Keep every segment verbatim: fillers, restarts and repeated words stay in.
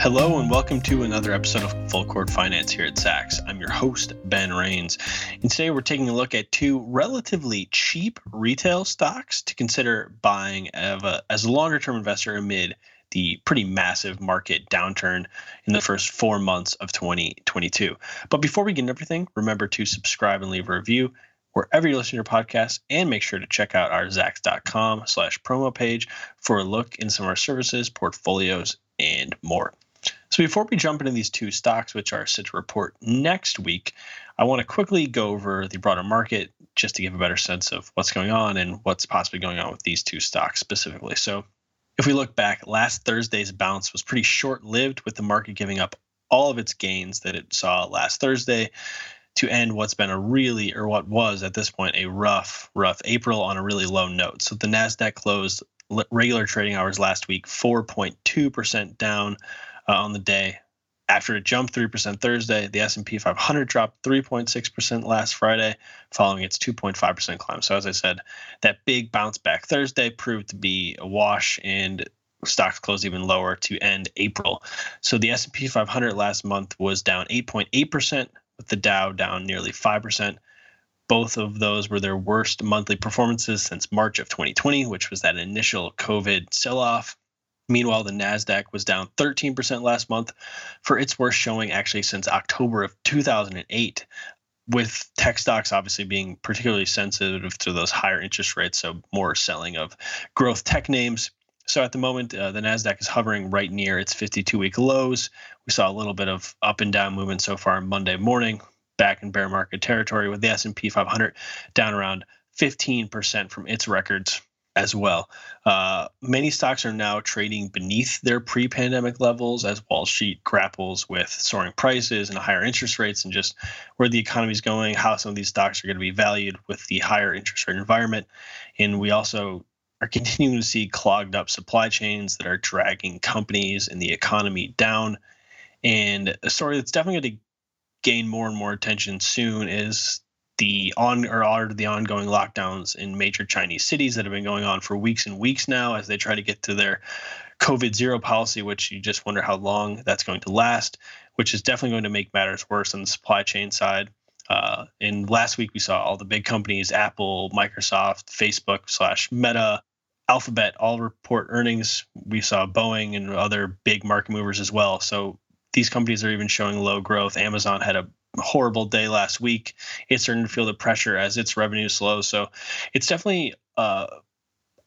Hello and welcome to another episode of Full Court Finance here at Zacks. I'm your host, Ben Rains, and today we're taking a look at two relatively cheap retail stocks to consider buying as a longer-term investor amid the pretty massive market downturn in the first four months of twenty twenty-two. But before we get into everything, remember to subscribe and leave a review wherever you listen to your podcast, and make sure to check out our Zacks.com slash promo page for a look in some of our services, portfolios, and more. So before we jump into these two stocks, which are set to report next week, I want to quickly go over the broader market just to give a better sense of what's going on and what's possibly going on with these two stocks specifically. So if we look back, last Thursday's bounce was pretty short-lived, with the market giving up all of its gains that it saw last Thursday to end what's been a really, or what was at this point, a rough, rough April on a really low note. So the Nasdaq closed regular trading hours last week, four point two percent down uh, on the day. After it jumped three percent Thursday, the S and P five hundred dropped three point six percent last Friday, following its two point five percent climb. So as I said, that big bounce back Thursday proved to be a wash, and stocks closed even lower to end April. So the S and P five hundred last month was down eight point eight percent, with the Dow down nearly five percent. Both of those were their worst monthly performances since March of twenty twenty, which was that initial COVID sell-off. Meanwhile, the Nasdaq was down thirteen percent last month for its worst showing actually since October of two thousand eight, with tech stocks obviously being particularly sensitive to those higher interest rates, so more selling of growth tech names. So at the moment, uh, the Nasdaq is hovering right near its fifty-two week lows. We saw a little bit of up and down movement so far on Monday morning, back in bear market territory, with the S and P five hundred down around fifteen percent from its records as well. Uh, many stocks are now trading beneath their pre-pandemic levels as Wall Street grapples with soaring prices and higher interest rates and just where the economy is going, how some of these stocks are going to be valued with the higher interest rate environment. And we also are continuing to see clogged up supply chains that are dragging companies and the economy down. And a story that's definitely going to gain more and more attention soon is the on or are the ongoing lockdowns in major Chinese cities that have been going on for weeks and weeks now as they try to get to their COVID zero policy, which you just wonder how long that's going to last, which is definitely going to make matters worse on the supply chain side. Uh, and last week we saw all the big companies, Apple, Microsoft, Facebook slash Meta, Alphabet, all report earnings. We saw Boeing and other big market movers as well. So these companies are even showing low growth. Amazon had a horrible day last week. It's starting to feel the pressure as its revenue slows. So it's definitely uh,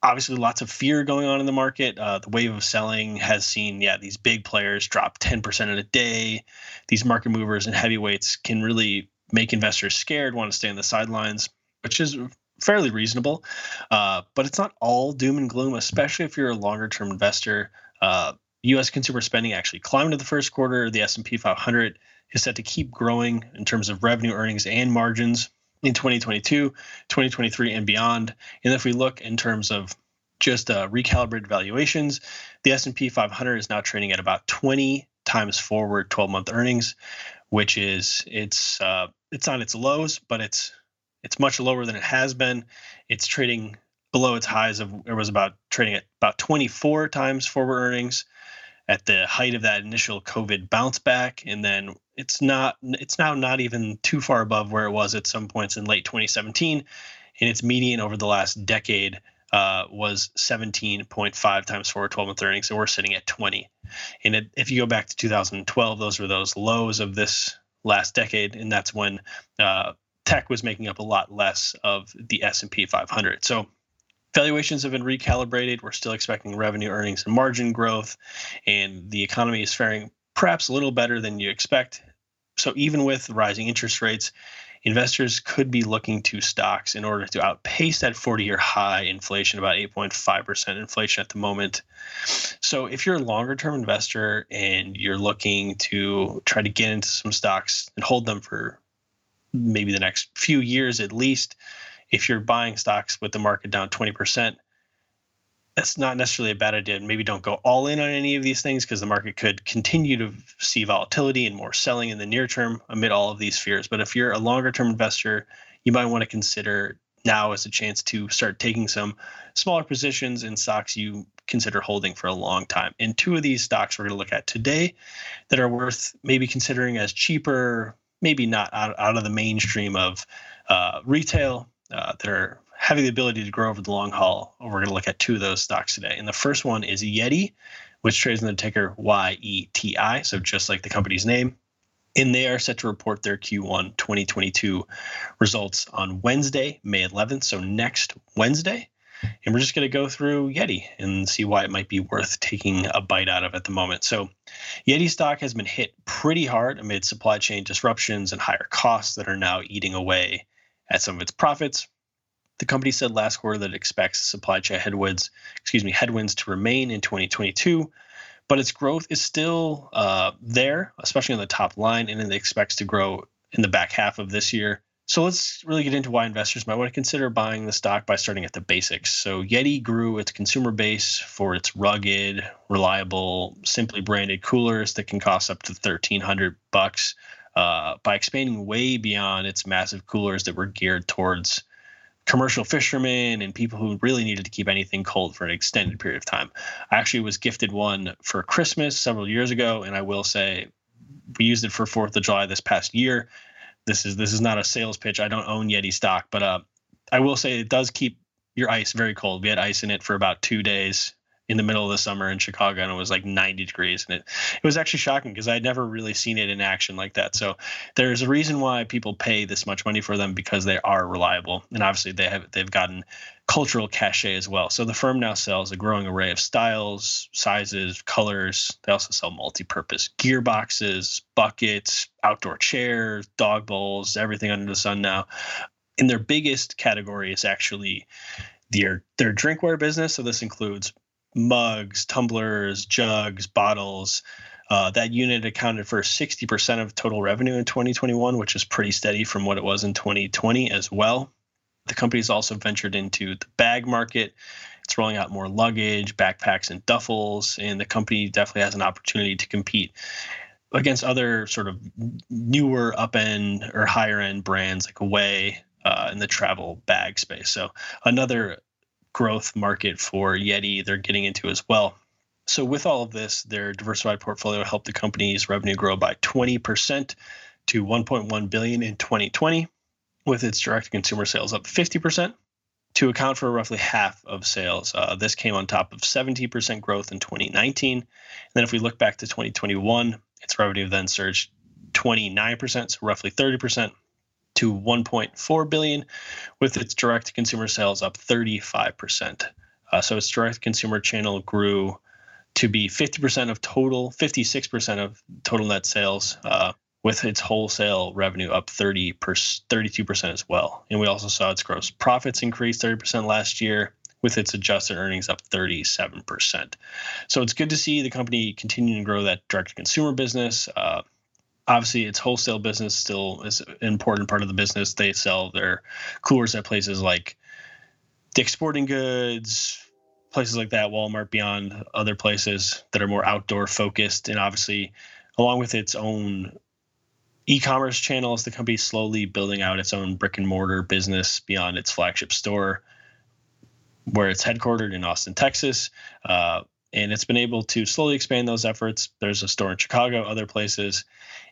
obviously lots of fear going on in the market. Uh, the wave of selling has seen, yeah, these big players drop ten percent in a day. These market movers and heavyweights can really make investors scared, want to stay on the sidelines, which is fairly reasonable. Uh, but it's not all doom and gloom, especially if you're a longer-term investor. Uh, U S consumer spending actually climbed in the first quarter. The S and P five hundred is set to keep growing in terms of revenue, earnings, and margins in twenty twenty-two, twenty twenty-three, and beyond. And if we look in terms of just uh, recalibrated valuations, the S and P five hundred is now trading at about twenty times forward twelve-month earnings, which is it's uh, it's on its lows, but it's it's much lower than it has been. It's trading below its highs of it was about trading at about twenty-four times forward earnings at the height of that initial COVID bounce back. And then it's not, it's now not even too far above where it was at some points in late twenty seventeen. And its median over the last decade uh, was seventeen point five times forward twelve-month earnings. And we're sitting at twenty. And it, if you go back to two thousand twelve, those were those lows of this last decade. And that's when uh, tech was making up a lot less of the S and P five hundred. So valuations have been recalibrated. We're still expecting revenue, earnings, and margin growth, and the economy is faring perhaps a little better than you expect. So even with rising interest rates, investors could be looking to stocks in order to outpace that forty-year high inflation, about eight point five percent inflation at the moment. So if you're a longer-term investor and you're looking to try to get into some stocks and hold them for maybe the next few years at least, if you're buying stocks with the market down twenty percent, that's not necessarily a bad idea. Maybe don't go all in on any of these things because the market could continue to see volatility and more selling in the near term amid all of these fears. But if you're a longer term investor, you might want to consider now is a chance to start taking some smaller positions in stocks you consider holding for a long time. And two of these stocks we're going to look at today that are worth maybe considering as cheaper, maybe not out, out of the mainstream of uh, retail, uh, that are having the ability to grow over the long haul. We're going to look at two of those stocks today. And the first one is Yeti, which trades in the ticker Y E T I, so just like the company's name. And they are set to report their Q one twenty twenty-two results on Wednesday, May eleventh, so next Wednesday. And we're just going to go through Yeti and see why it might be worth taking a bite out of at the moment. So Yeti stock has been hit pretty hard amid supply chain disruptions and higher costs that are now eating away at some of its profits. The company said last quarter that it expects supply chain headwinds, excuse me, headwinds to remain in twenty twenty-two, but its growth is still uh, there, especially on the top line, and it expects to grow in the back half of this year. So let's really get into why investors might want to consider buying the stock by starting at the basics. So Yeti grew its consumer base for its rugged, reliable, simply branded coolers that can cost up to thirteen hundred bucks uh, by expanding way beyond its massive coolers that were geared towards commercial fishermen and people who really needed to keep anything cold for an extended period of time. I actually was gifted one for Christmas several years ago, and I will say we used it for fourth of July this past year. This is this is not a sales pitch. I don't own Yeti stock, but uh, I will say it does keep your ice very cold. We had ice in it for about two days in the middle of the summer in Chicago, and it was like ninety degrees. And it, it was actually shocking because I had never really seen it in action like that. So there's a reason why people pay this much money for them, because they are reliable. And obviously they have, they've gotten cultural cachet as well. So the firm now sells a growing array of styles, sizes, colors. They also sell multi-purpose gearboxes, buckets, outdoor chairs, dog bowls, everything under the sun now. And their biggest category is actually their, their drinkware business. So this includes mugs, tumblers, jugs, bottles. Uh, that unit accounted for sixty percent of total revenue in twenty twenty-one, which is pretty steady from what it was in twenty twenty as well. The company's also ventured into the bag market. It's rolling out more luggage, backpacks, and duffels, and the company definitely has an opportunity to compete against other sort of newer up-end or higher-end brands like Away uh, in the travel bag space. So another growth market for Yeti they're getting into as well. So with all of this, their diversified portfolio helped the company's revenue grow by twenty percent to one point one billion dollars in twenty twenty, with its direct-to-consumer sales up fifty percent to account for roughly half of sales. Uh, this came on top of seventeen percent growth in twenty nineteen. And then if we look back to twenty twenty-one, its revenue then surged twenty-nine percent, so roughly thirty percent, to one point four billion dollars, with its direct-to-consumer sales up thirty-five percent. Uh, so its direct-to-consumer channel grew to be fifty percent of total, fifty-six percent of total net sales, uh, with its wholesale revenue up thirty per, thirty-two percent as well. And we also saw its gross profits increase thirty percent last year, with its adjusted earnings up thirty-seven percent. So it's good to see the company continuing to grow that direct-to-consumer business. Uh, obviously, its wholesale business still is an important part of the business. They sell their coolers at places like Dick's Sporting Goods, places like that, Walmart, Beyond, other places that are more outdoor-focused. And obviously, along with its own e-commerce channels, the company's slowly building out its own brick and mortar business beyond its flagship store, where it's headquartered in Austin, Texas. Uh, and it's been able to slowly expand those efforts. There's a store in Chicago, other places,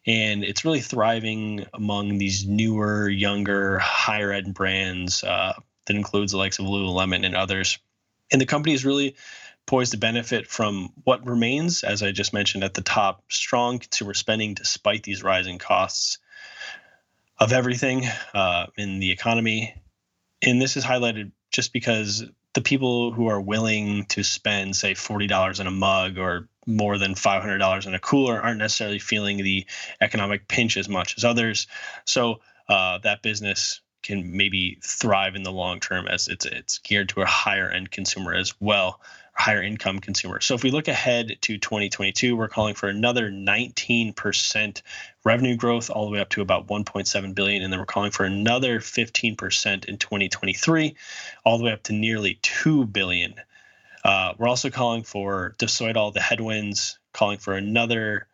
and it's really thriving among these newer, younger, higher end brands uh, that includes the likes of Lululemon and others. And the company is really poised to benefit from what remains, as I just mentioned at the top, strong consumer spending despite these rising costs of everything uh, in the economy. And this is highlighted just because the people who are willing to spend, say, forty dollars in a mug or more than five hundred dollars in a cooler aren't necessarily feeling the economic pinch as much as others. So uh, that business can maybe thrive in the long term as it's it's geared to a higher end consumer as well. Higher income consumer. So if we look ahead to twenty twenty-two, we're calling for another nineteen percent revenue growth all the way up to about one point seven billion dollars. And then we're calling for another fifteen percent in twenty twenty-three, all the way up to nearly two billion dollars. Uh, we're also calling for, despite all the headwinds, calling for another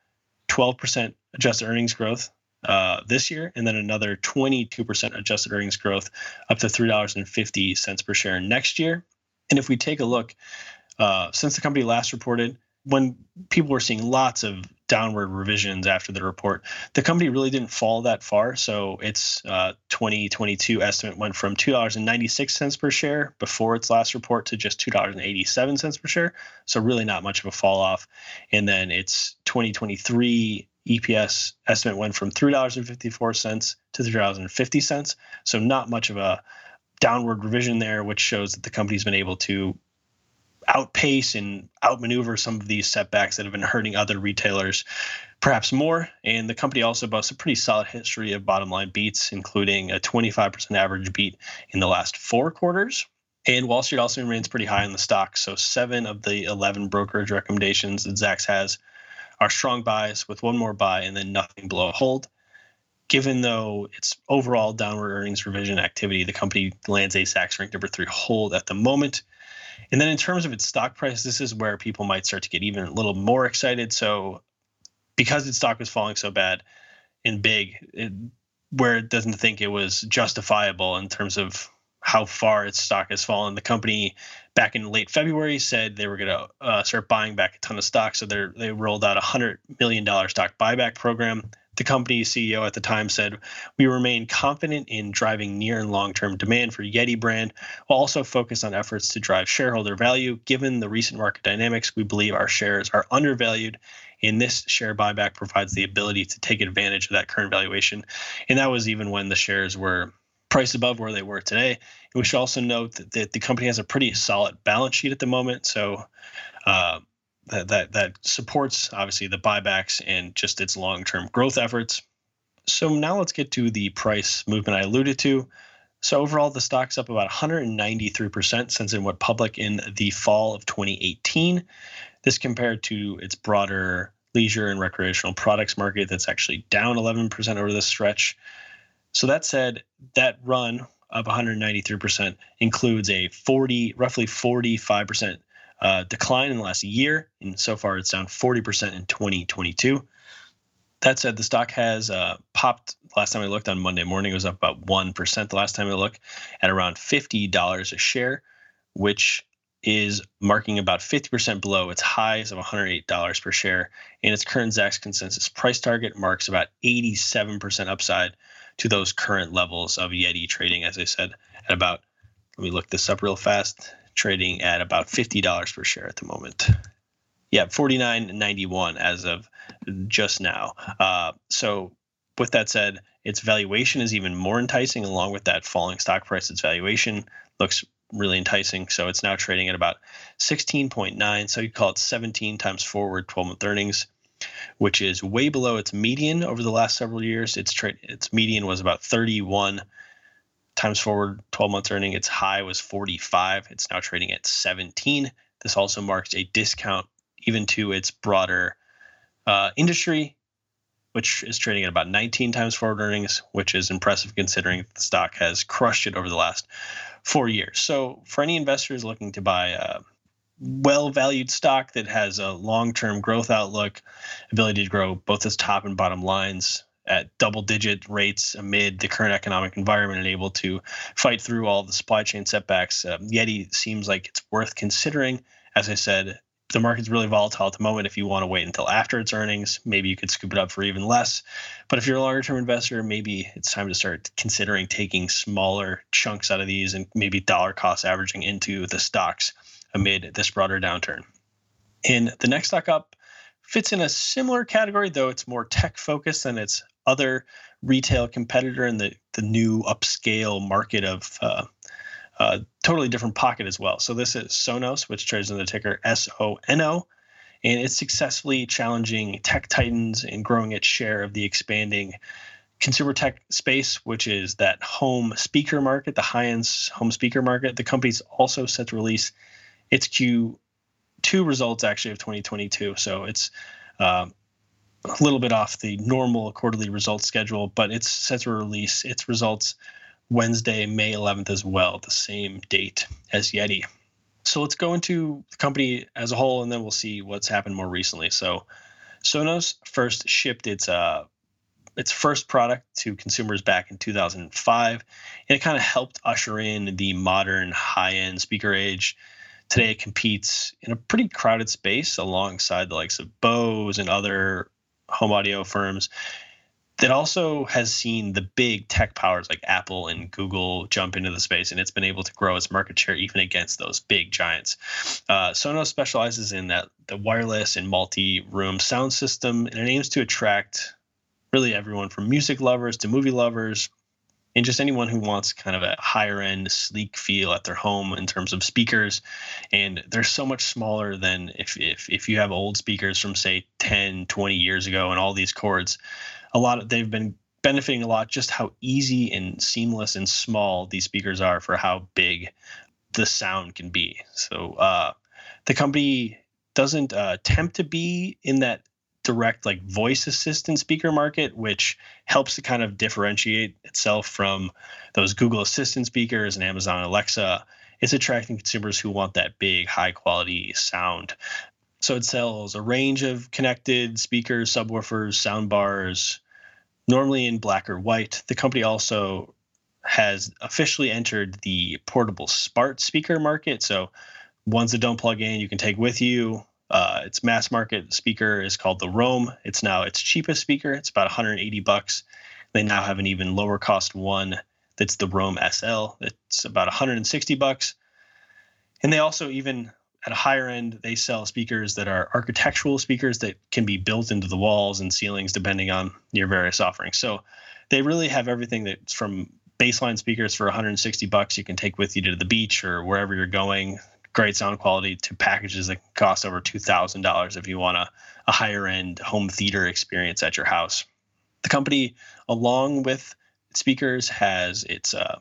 twelve percent adjusted earnings growth uh, this year, and then another twenty-two percent adjusted earnings growth up to three dollars and fifty cents per share next year. And if we take a look, uh, since the company last reported, when people were seeing lots of downward revisions after the report, the company really didn't fall that far. So its uh, twenty twenty-two estimate went from two dollars and ninety-six cents per share before its last report to just two dollars and eighty-seven cents per share. So really not much of a fall off. And then its twenty twenty-three E P S estimate went from three dollars and fifty-four cents to three dollars and fifty cents. So not much of a downward revision there, which shows that the company's been able to outpace and outmaneuver some of these setbacks that have been hurting other retailers perhaps more. And the company also boasts a pretty solid history of bottom line beats, including a twenty-five percent average beat in the last four quarters. And Wall Street also remains pretty high on the stock. So seven of the eleven brokerage recommendations that Zacks has are strong buys, with one more buy and then nothing below a hold. Given though its overall downward earnings revision activity, the company lands a Zacks ranked number three hold at the moment. And then in terms of its stock price, this is where people might start to get even a little more excited. So because its stock was falling so bad and big, it, where it doesn't think it was justifiable in terms of how far its stock has fallen, the company back in late February said they were going to uh, start buying back a ton of stock. So they they rolled out a one hundred million dollars stock buyback program. The company's C E O at the time said, "We remain confident in driving near and long-term demand for Yeti brand, while also focused on efforts to drive shareholder value. Given the recent market dynamics, we believe our shares are undervalued, and this share buyback provides the ability to take advantage of that current valuation." And that was even when the shares were priced above where they were today. And we should also note that, that the company has a pretty solid balance sheet at the moment. So, uh, That, that that supports, obviously, the buybacks and just its long-term growth efforts. So now let's get to the price movement I alluded to. So overall, the stock's up about one hundred ninety-three percent since it went public in the fall of twenty eighteen. This compared to its broader leisure and recreational products market that's actually down eleven percent over this stretch. So that said, that run of one hundred ninety-three percent includes a forty, roughly forty-five percent Uh, decline in the last year, and so far it's down forty percent in twenty twenty-two. That said, the stock has uh, popped. Last time I looked on Monday morning, it was up about one percent the last time I looked, at around fifty dollars a share, which is marking about fifty percent below its highs of one hundred eight dollars per share, and its current Zacks consensus price target marks about eighty-seven percent upside to those current levels of Yeti trading, as I said, at about, let me look this up real fast, trading at about fifty dollars per share at the moment. Yeah, forty-nine ninety-one as of just now. Uh, so with that said, its valuation is even more enticing. Along with that falling stock price, its valuation looks really enticing. So it's now trading at about sixteen point nine. So you call it seventeen times forward twelve-month earnings, which is way below its median over the last several years. Its trade, its median was about thirty-one times forward twelve months earning. Its high was forty-five. It's now trading at seventeen. This also marks a discount even to its broader uh, industry, which is trading at about nineteen times forward earnings, which is impressive considering the stock has crushed it over the last four years. So for any investors looking to buy a well-valued stock that has a long-term growth outlook, ability to grow both its top and bottom lines at double-digit rates amid the current economic environment and able to fight through all the supply chain setbacks, Um, Yeti seems like it's worth considering. As I said, the market's really volatile at the moment. If you want to wait until after its earnings, maybe you could scoop it up for even less. But if you're a longer-term investor, maybe it's time to start considering taking smaller chunks out of these and maybe dollar-cost averaging into the stocks amid this broader downturn. And the next stock up fits in a similar category, though it's more tech-focused than its other retail competitor in the, the new upscale market of uh, a totally different pocket as well. So this is Sonos, which trades under the ticker S O N O, and it's successfully challenging tech titans and growing its share of the expanding consumer tech space, which is that home speaker market, the high-end home speaker market. The company's also set to release its Q two results actually of twenty twenty-two, so it's uh, a little bit off the normal quarterly results schedule, but it's set to release its results Wednesday, May eleventh as well, the same date as Yeti. So let's go into the company as a whole, and then we'll see what's happened more recently. So Sonos first shipped its uh, its first product to consumers back in two thousand five, and it kind of helped usher in the modern high-end speaker age. Today, it competes in a pretty crowded space alongside the likes of Bose and other home audio firms. That also has seen the big tech powers like Apple and Google jump into the space, and it's been able to grow its market share even against those big giants. Uh, Sonos specializes in that the wireless and multi-room sound system, and it aims to attract really everyone from music lovers to movie lovers and just anyone who wants kind of a higher-end, sleek feel at their home in terms of speakers. And they're so much smaller than if if if you have old speakers from, say, ten, twenty years ago and all these cords. A lot of, they've been benefiting a lot just how easy and seamless and small these speakers are for how big the sound can be. So uh, the company doesn't uh, attempt to be in that direct like voice assistant speaker market, which helps to kind of differentiate itself from those Google Assistant speakers and Amazon Alexa. It's attracting consumers who want that big, high quality sound. So it sells a range of connected speakers, subwoofers, sound bars, normally in black or white. The company also has officially entered the portable smart speaker market. So ones that don't plug in, you can take with you. Uh, its mass market speaker is called the Rome. It's now its cheapest speaker. It's about one hundred eighty bucks. They now have an even lower cost one that's the Rome S L. It's about one hundred sixty bucks. And they also even... at a higher end, they sell speakers that are architectural speakers that can be built into the walls and ceilings, depending on your various offerings. So they really have everything that's from baseline speakers for one hundred sixty bucks you can take with you to the beach or wherever you're going, great sound quality, to packages that cost over two thousand dollars if you want a, a higher end home theater experience at your house. The company, along with speakers, has its uh,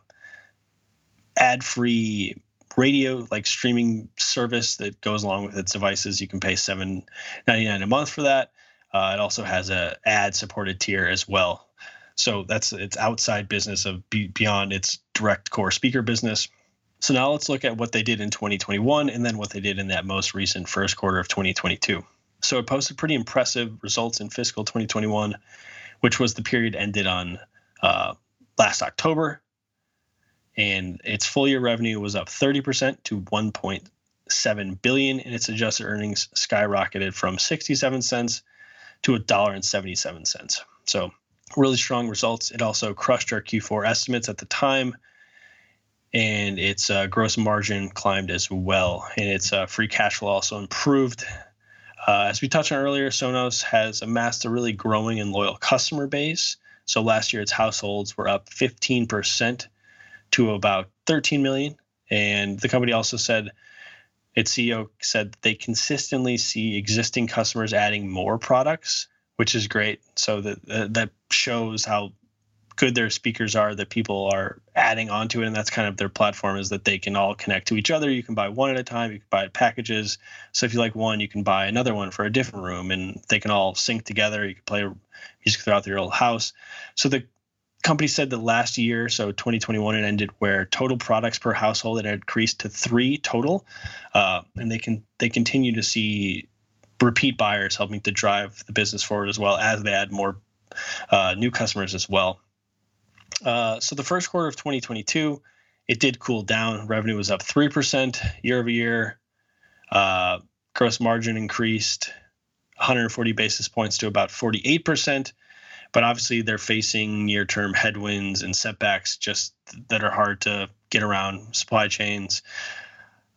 ad-free radio like streaming service that goes along with its devices. You can pay seven ninety-nine a month for that. Uh, it also has a ad supported tier as well. So that's its outside business of be beyond its direct core speaker business. So now let's look at what they did in twenty twenty-one and then what they did in that most recent first quarter of twenty twenty-two. So it posted pretty impressive results in fiscal twenty twenty-one, which was the period ended on uh, last October. And its full year revenue was up thirty percent to one point seven billion dollars, and its adjusted earnings skyrocketed from sixty-seven cents to one dollar and seventy-seven cents. So really strong results. It also crushed our Q four estimates at the time, and its uh, gross margin climbed as well. And its uh, free cash flow also improved. Uh, as we touched on earlier, Sonos has amassed a really growing and loyal customer base. So last year, its households were up fifteen percent. To about thirteen million. And the company also said, its C E O said, they consistently see existing customers adding more products, which is great. So that uh, that shows how good their speakers are, that people are adding onto it. And that's kind of their platform, is that they can all connect to each other. You can buy one at a time, you can buy packages. So if you like one, you can buy another one for a different room, and they can all sync together. You can play music throughout your whole house. So the company said that last year, so twenty twenty-one, it ended where total products per household it had increased to three total, uh, and they can they continue to see repeat buyers helping to drive the business forward as well as they add more uh, new customers as well. Uh, so the first quarter of twenty twenty-two, it did cool down. Revenue was up three percent year over year. Uh, gross margin increased one hundred forty basis points to about forty-eight percent. But obviously, they're facing near-term headwinds and setbacks just that are hard to get around, supply chains.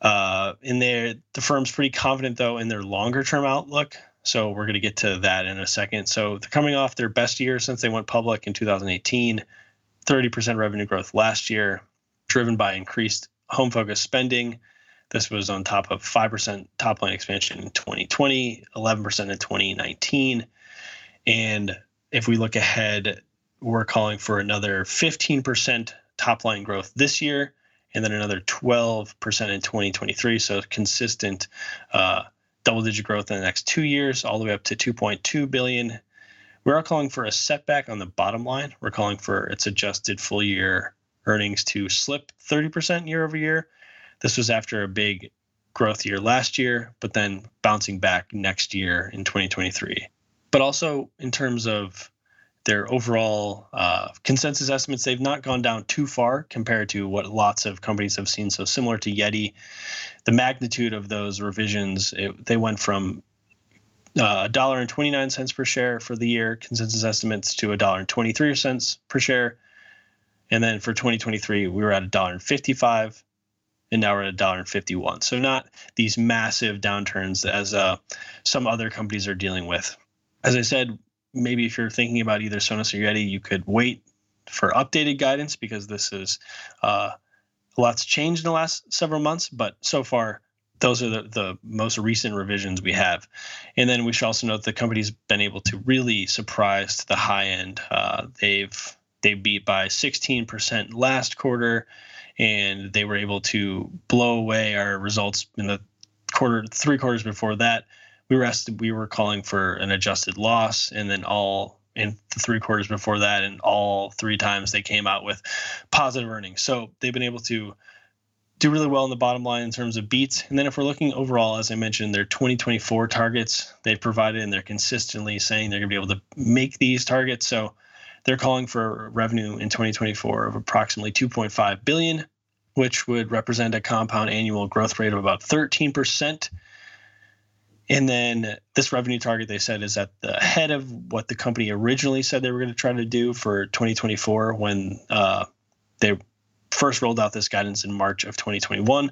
Uh, and the firm's pretty confident, though, in their longer-term outlook. So we're going to get to that in a second. So they're coming off their best year since they went public in two thousand eighteen, thirty percent revenue growth last year, driven by increased home-focused spending. This was on top of five percent top-line expansion in twenty twenty, eleven percent in twenty nineteen. And if we look ahead, we're calling for another fifteen percent top line growth this year, and then another twelve percent in twenty twenty-three. So consistent uh, double digit growth in the next two years, all the way up to two point two billion. We are calling for a setback on the bottom line. We're calling for its adjusted full year earnings to slip thirty percent year over year. This was after a big growth year last year, but then bouncing back next year in twenty twenty-three. But also in terms of their overall uh, consensus estimates, they've not gone down too far compared to what lots of companies have seen. So similar to Yeti, the magnitude of those revisions, it, they went from Uh, one dollar and twenty-nine cents per share for the year consensus estimates to one dollar and twenty-three cents per share. And then for twenty twenty-three, we were at one dollar and fifty-five cents, and now we're at one dollar and fifty-one cents. So not these massive downturns as uh, some other companies are dealing with. As I said, maybe if you're thinking about either Sonos or Yeti, you could wait for updated guidance, because this is uh, lots changed in the last several months, but so far, those are the, the most recent revisions we have. And then we should also note the company's been able to really surprise to the high end. Uh, they've they beat by sixteen percent last quarter, and they were able to blow away our results in the quarter, three quarters before that. We were asked, we were calling for an adjusted loss, and then all in the three quarters before that, and all three times they came out with positive earnings. So they've been able to do really well in the bottom line in terms of beats. And then if we're looking overall, as I mentioned, their twenty twenty-four targets they've provided, and they're consistently saying they're going to be able to make these targets. So they're calling for revenue in twenty twenty-four of approximately two point five billion dollars, which would represent a compound annual growth rate of about thirteen percent. And then this revenue target, they said, is at the head of what the company originally said they were going to try to do for twenty twenty-four when uh, they first rolled out this guidance in March of twenty twenty-one.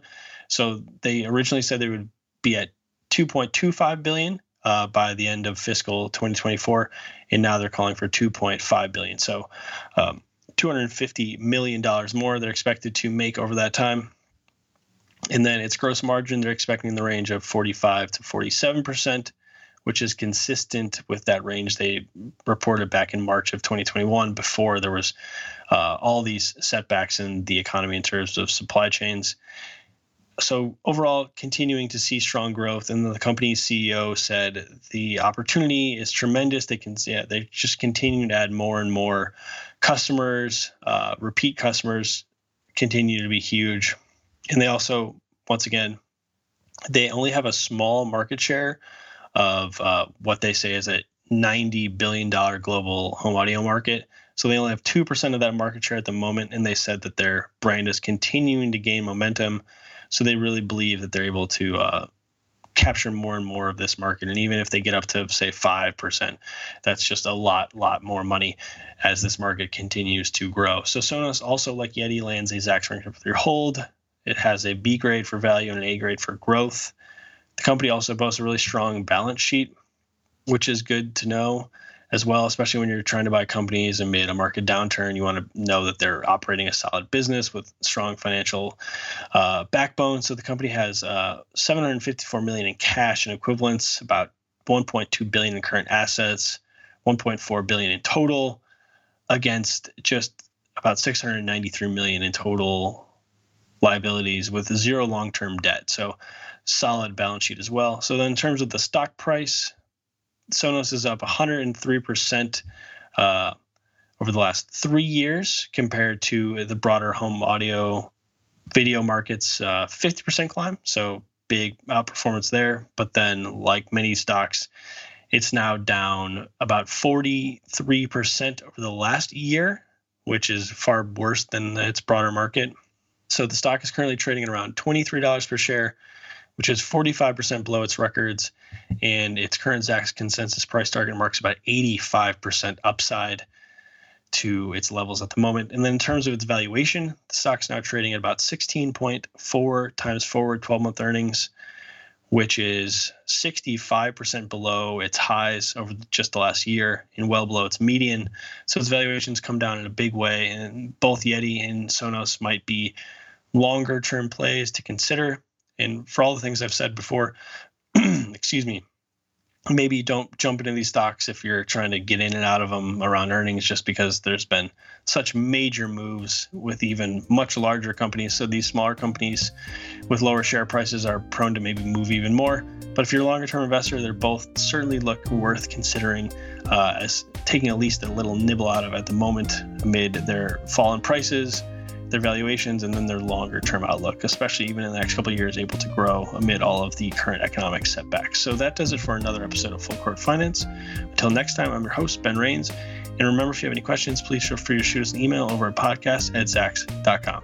So they originally said they would be at two point two five billion dollars uh, by the end of fiscal twenty twenty-four, and now they're calling for two point five billion dollars. So um, two hundred fifty million dollars more they're expected to make over that time. And then its gross margin, they're expecting in the range of forty-five to forty-seven percent, which is consistent with that range they reported back in March of twenty twenty-one, before there was uh, all these setbacks in the economy in terms of supply chains. So overall, continuing to see strong growth. And the company's C E O said the opportunity is tremendous. They can, yeah, they just continue to add more and more customers. Uh, repeat customers continue to be huge. And they also, once again, they only have a small market share of uh, what they say is a ninety billion dollars global home audio market. So they only have two percent of that market share at the moment, and they said that their brand is continuing to gain momentum. So they really believe that they're able to uh, capture more and more of this market. And even if they get up to, say, five percent, that's just a lot, lot more money as this market continues to grow. So Sonos, also like Yeti, lands a Zacks ranking for their hold. It has a B grade for value and an A grade for growth. The company also boasts a really strong balance sheet, which is good to know as well, especially when you're trying to buy companies and made a market downturn. You want to know that they're operating a solid business with strong financial uh, backbone. So the company has uh, seven hundred fifty-four million dollars in cash and equivalents, about one point two billion dollars in current assets, one point four billion dollars in total, against just about six hundred ninety-three million dollars in total liabilities, with zero long-term debt. So solid balance sheet as well. So then in terms of the stock price, Sonos is up one hundred three percent uh, over the last three years compared to the broader home audio video market's uh, fifty percent climb. So big outperformance there. But then, like many stocks, it's now down about forty-three percent over the last year, which is far worse than its broader market. So the stock is currently trading at around twenty-three dollars per share, which is forty-five percent below its records, and its current Zacks consensus price target marks about eighty-five percent upside to its levels at the moment. And then in terms of its valuation, the stock's now trading at about sixteen point four times forward twelve-month earnings, which is sixty-five percent below its highs over just the last year and well below its median. So its valuations come down in a big way, and both Yeti and Sonos might be longer-term plays to consider. And for all the things I've said before, excuse me, maybe don't jump into these stocks if you're trying to get in and out of them around earnings, just because there's been such major moves with even much larger companies. So these smaller companies with lower share prices are prone to maybe move even more. But if you're a longer term investor, they're both certainly look worth considering uh, as taking at least a little nibble out of at the moment amid their fall in prices, their valuations and then their longer term outlook, especially even in the next couple of years, able to grow amid all of the current economic setbacks. So that does it for another episode of Full Court Finance. Until next time, I'm your host, Ben Rains. And remember, if you have any questions, please feel free to shoot us an email over at podcast at zacks dot com.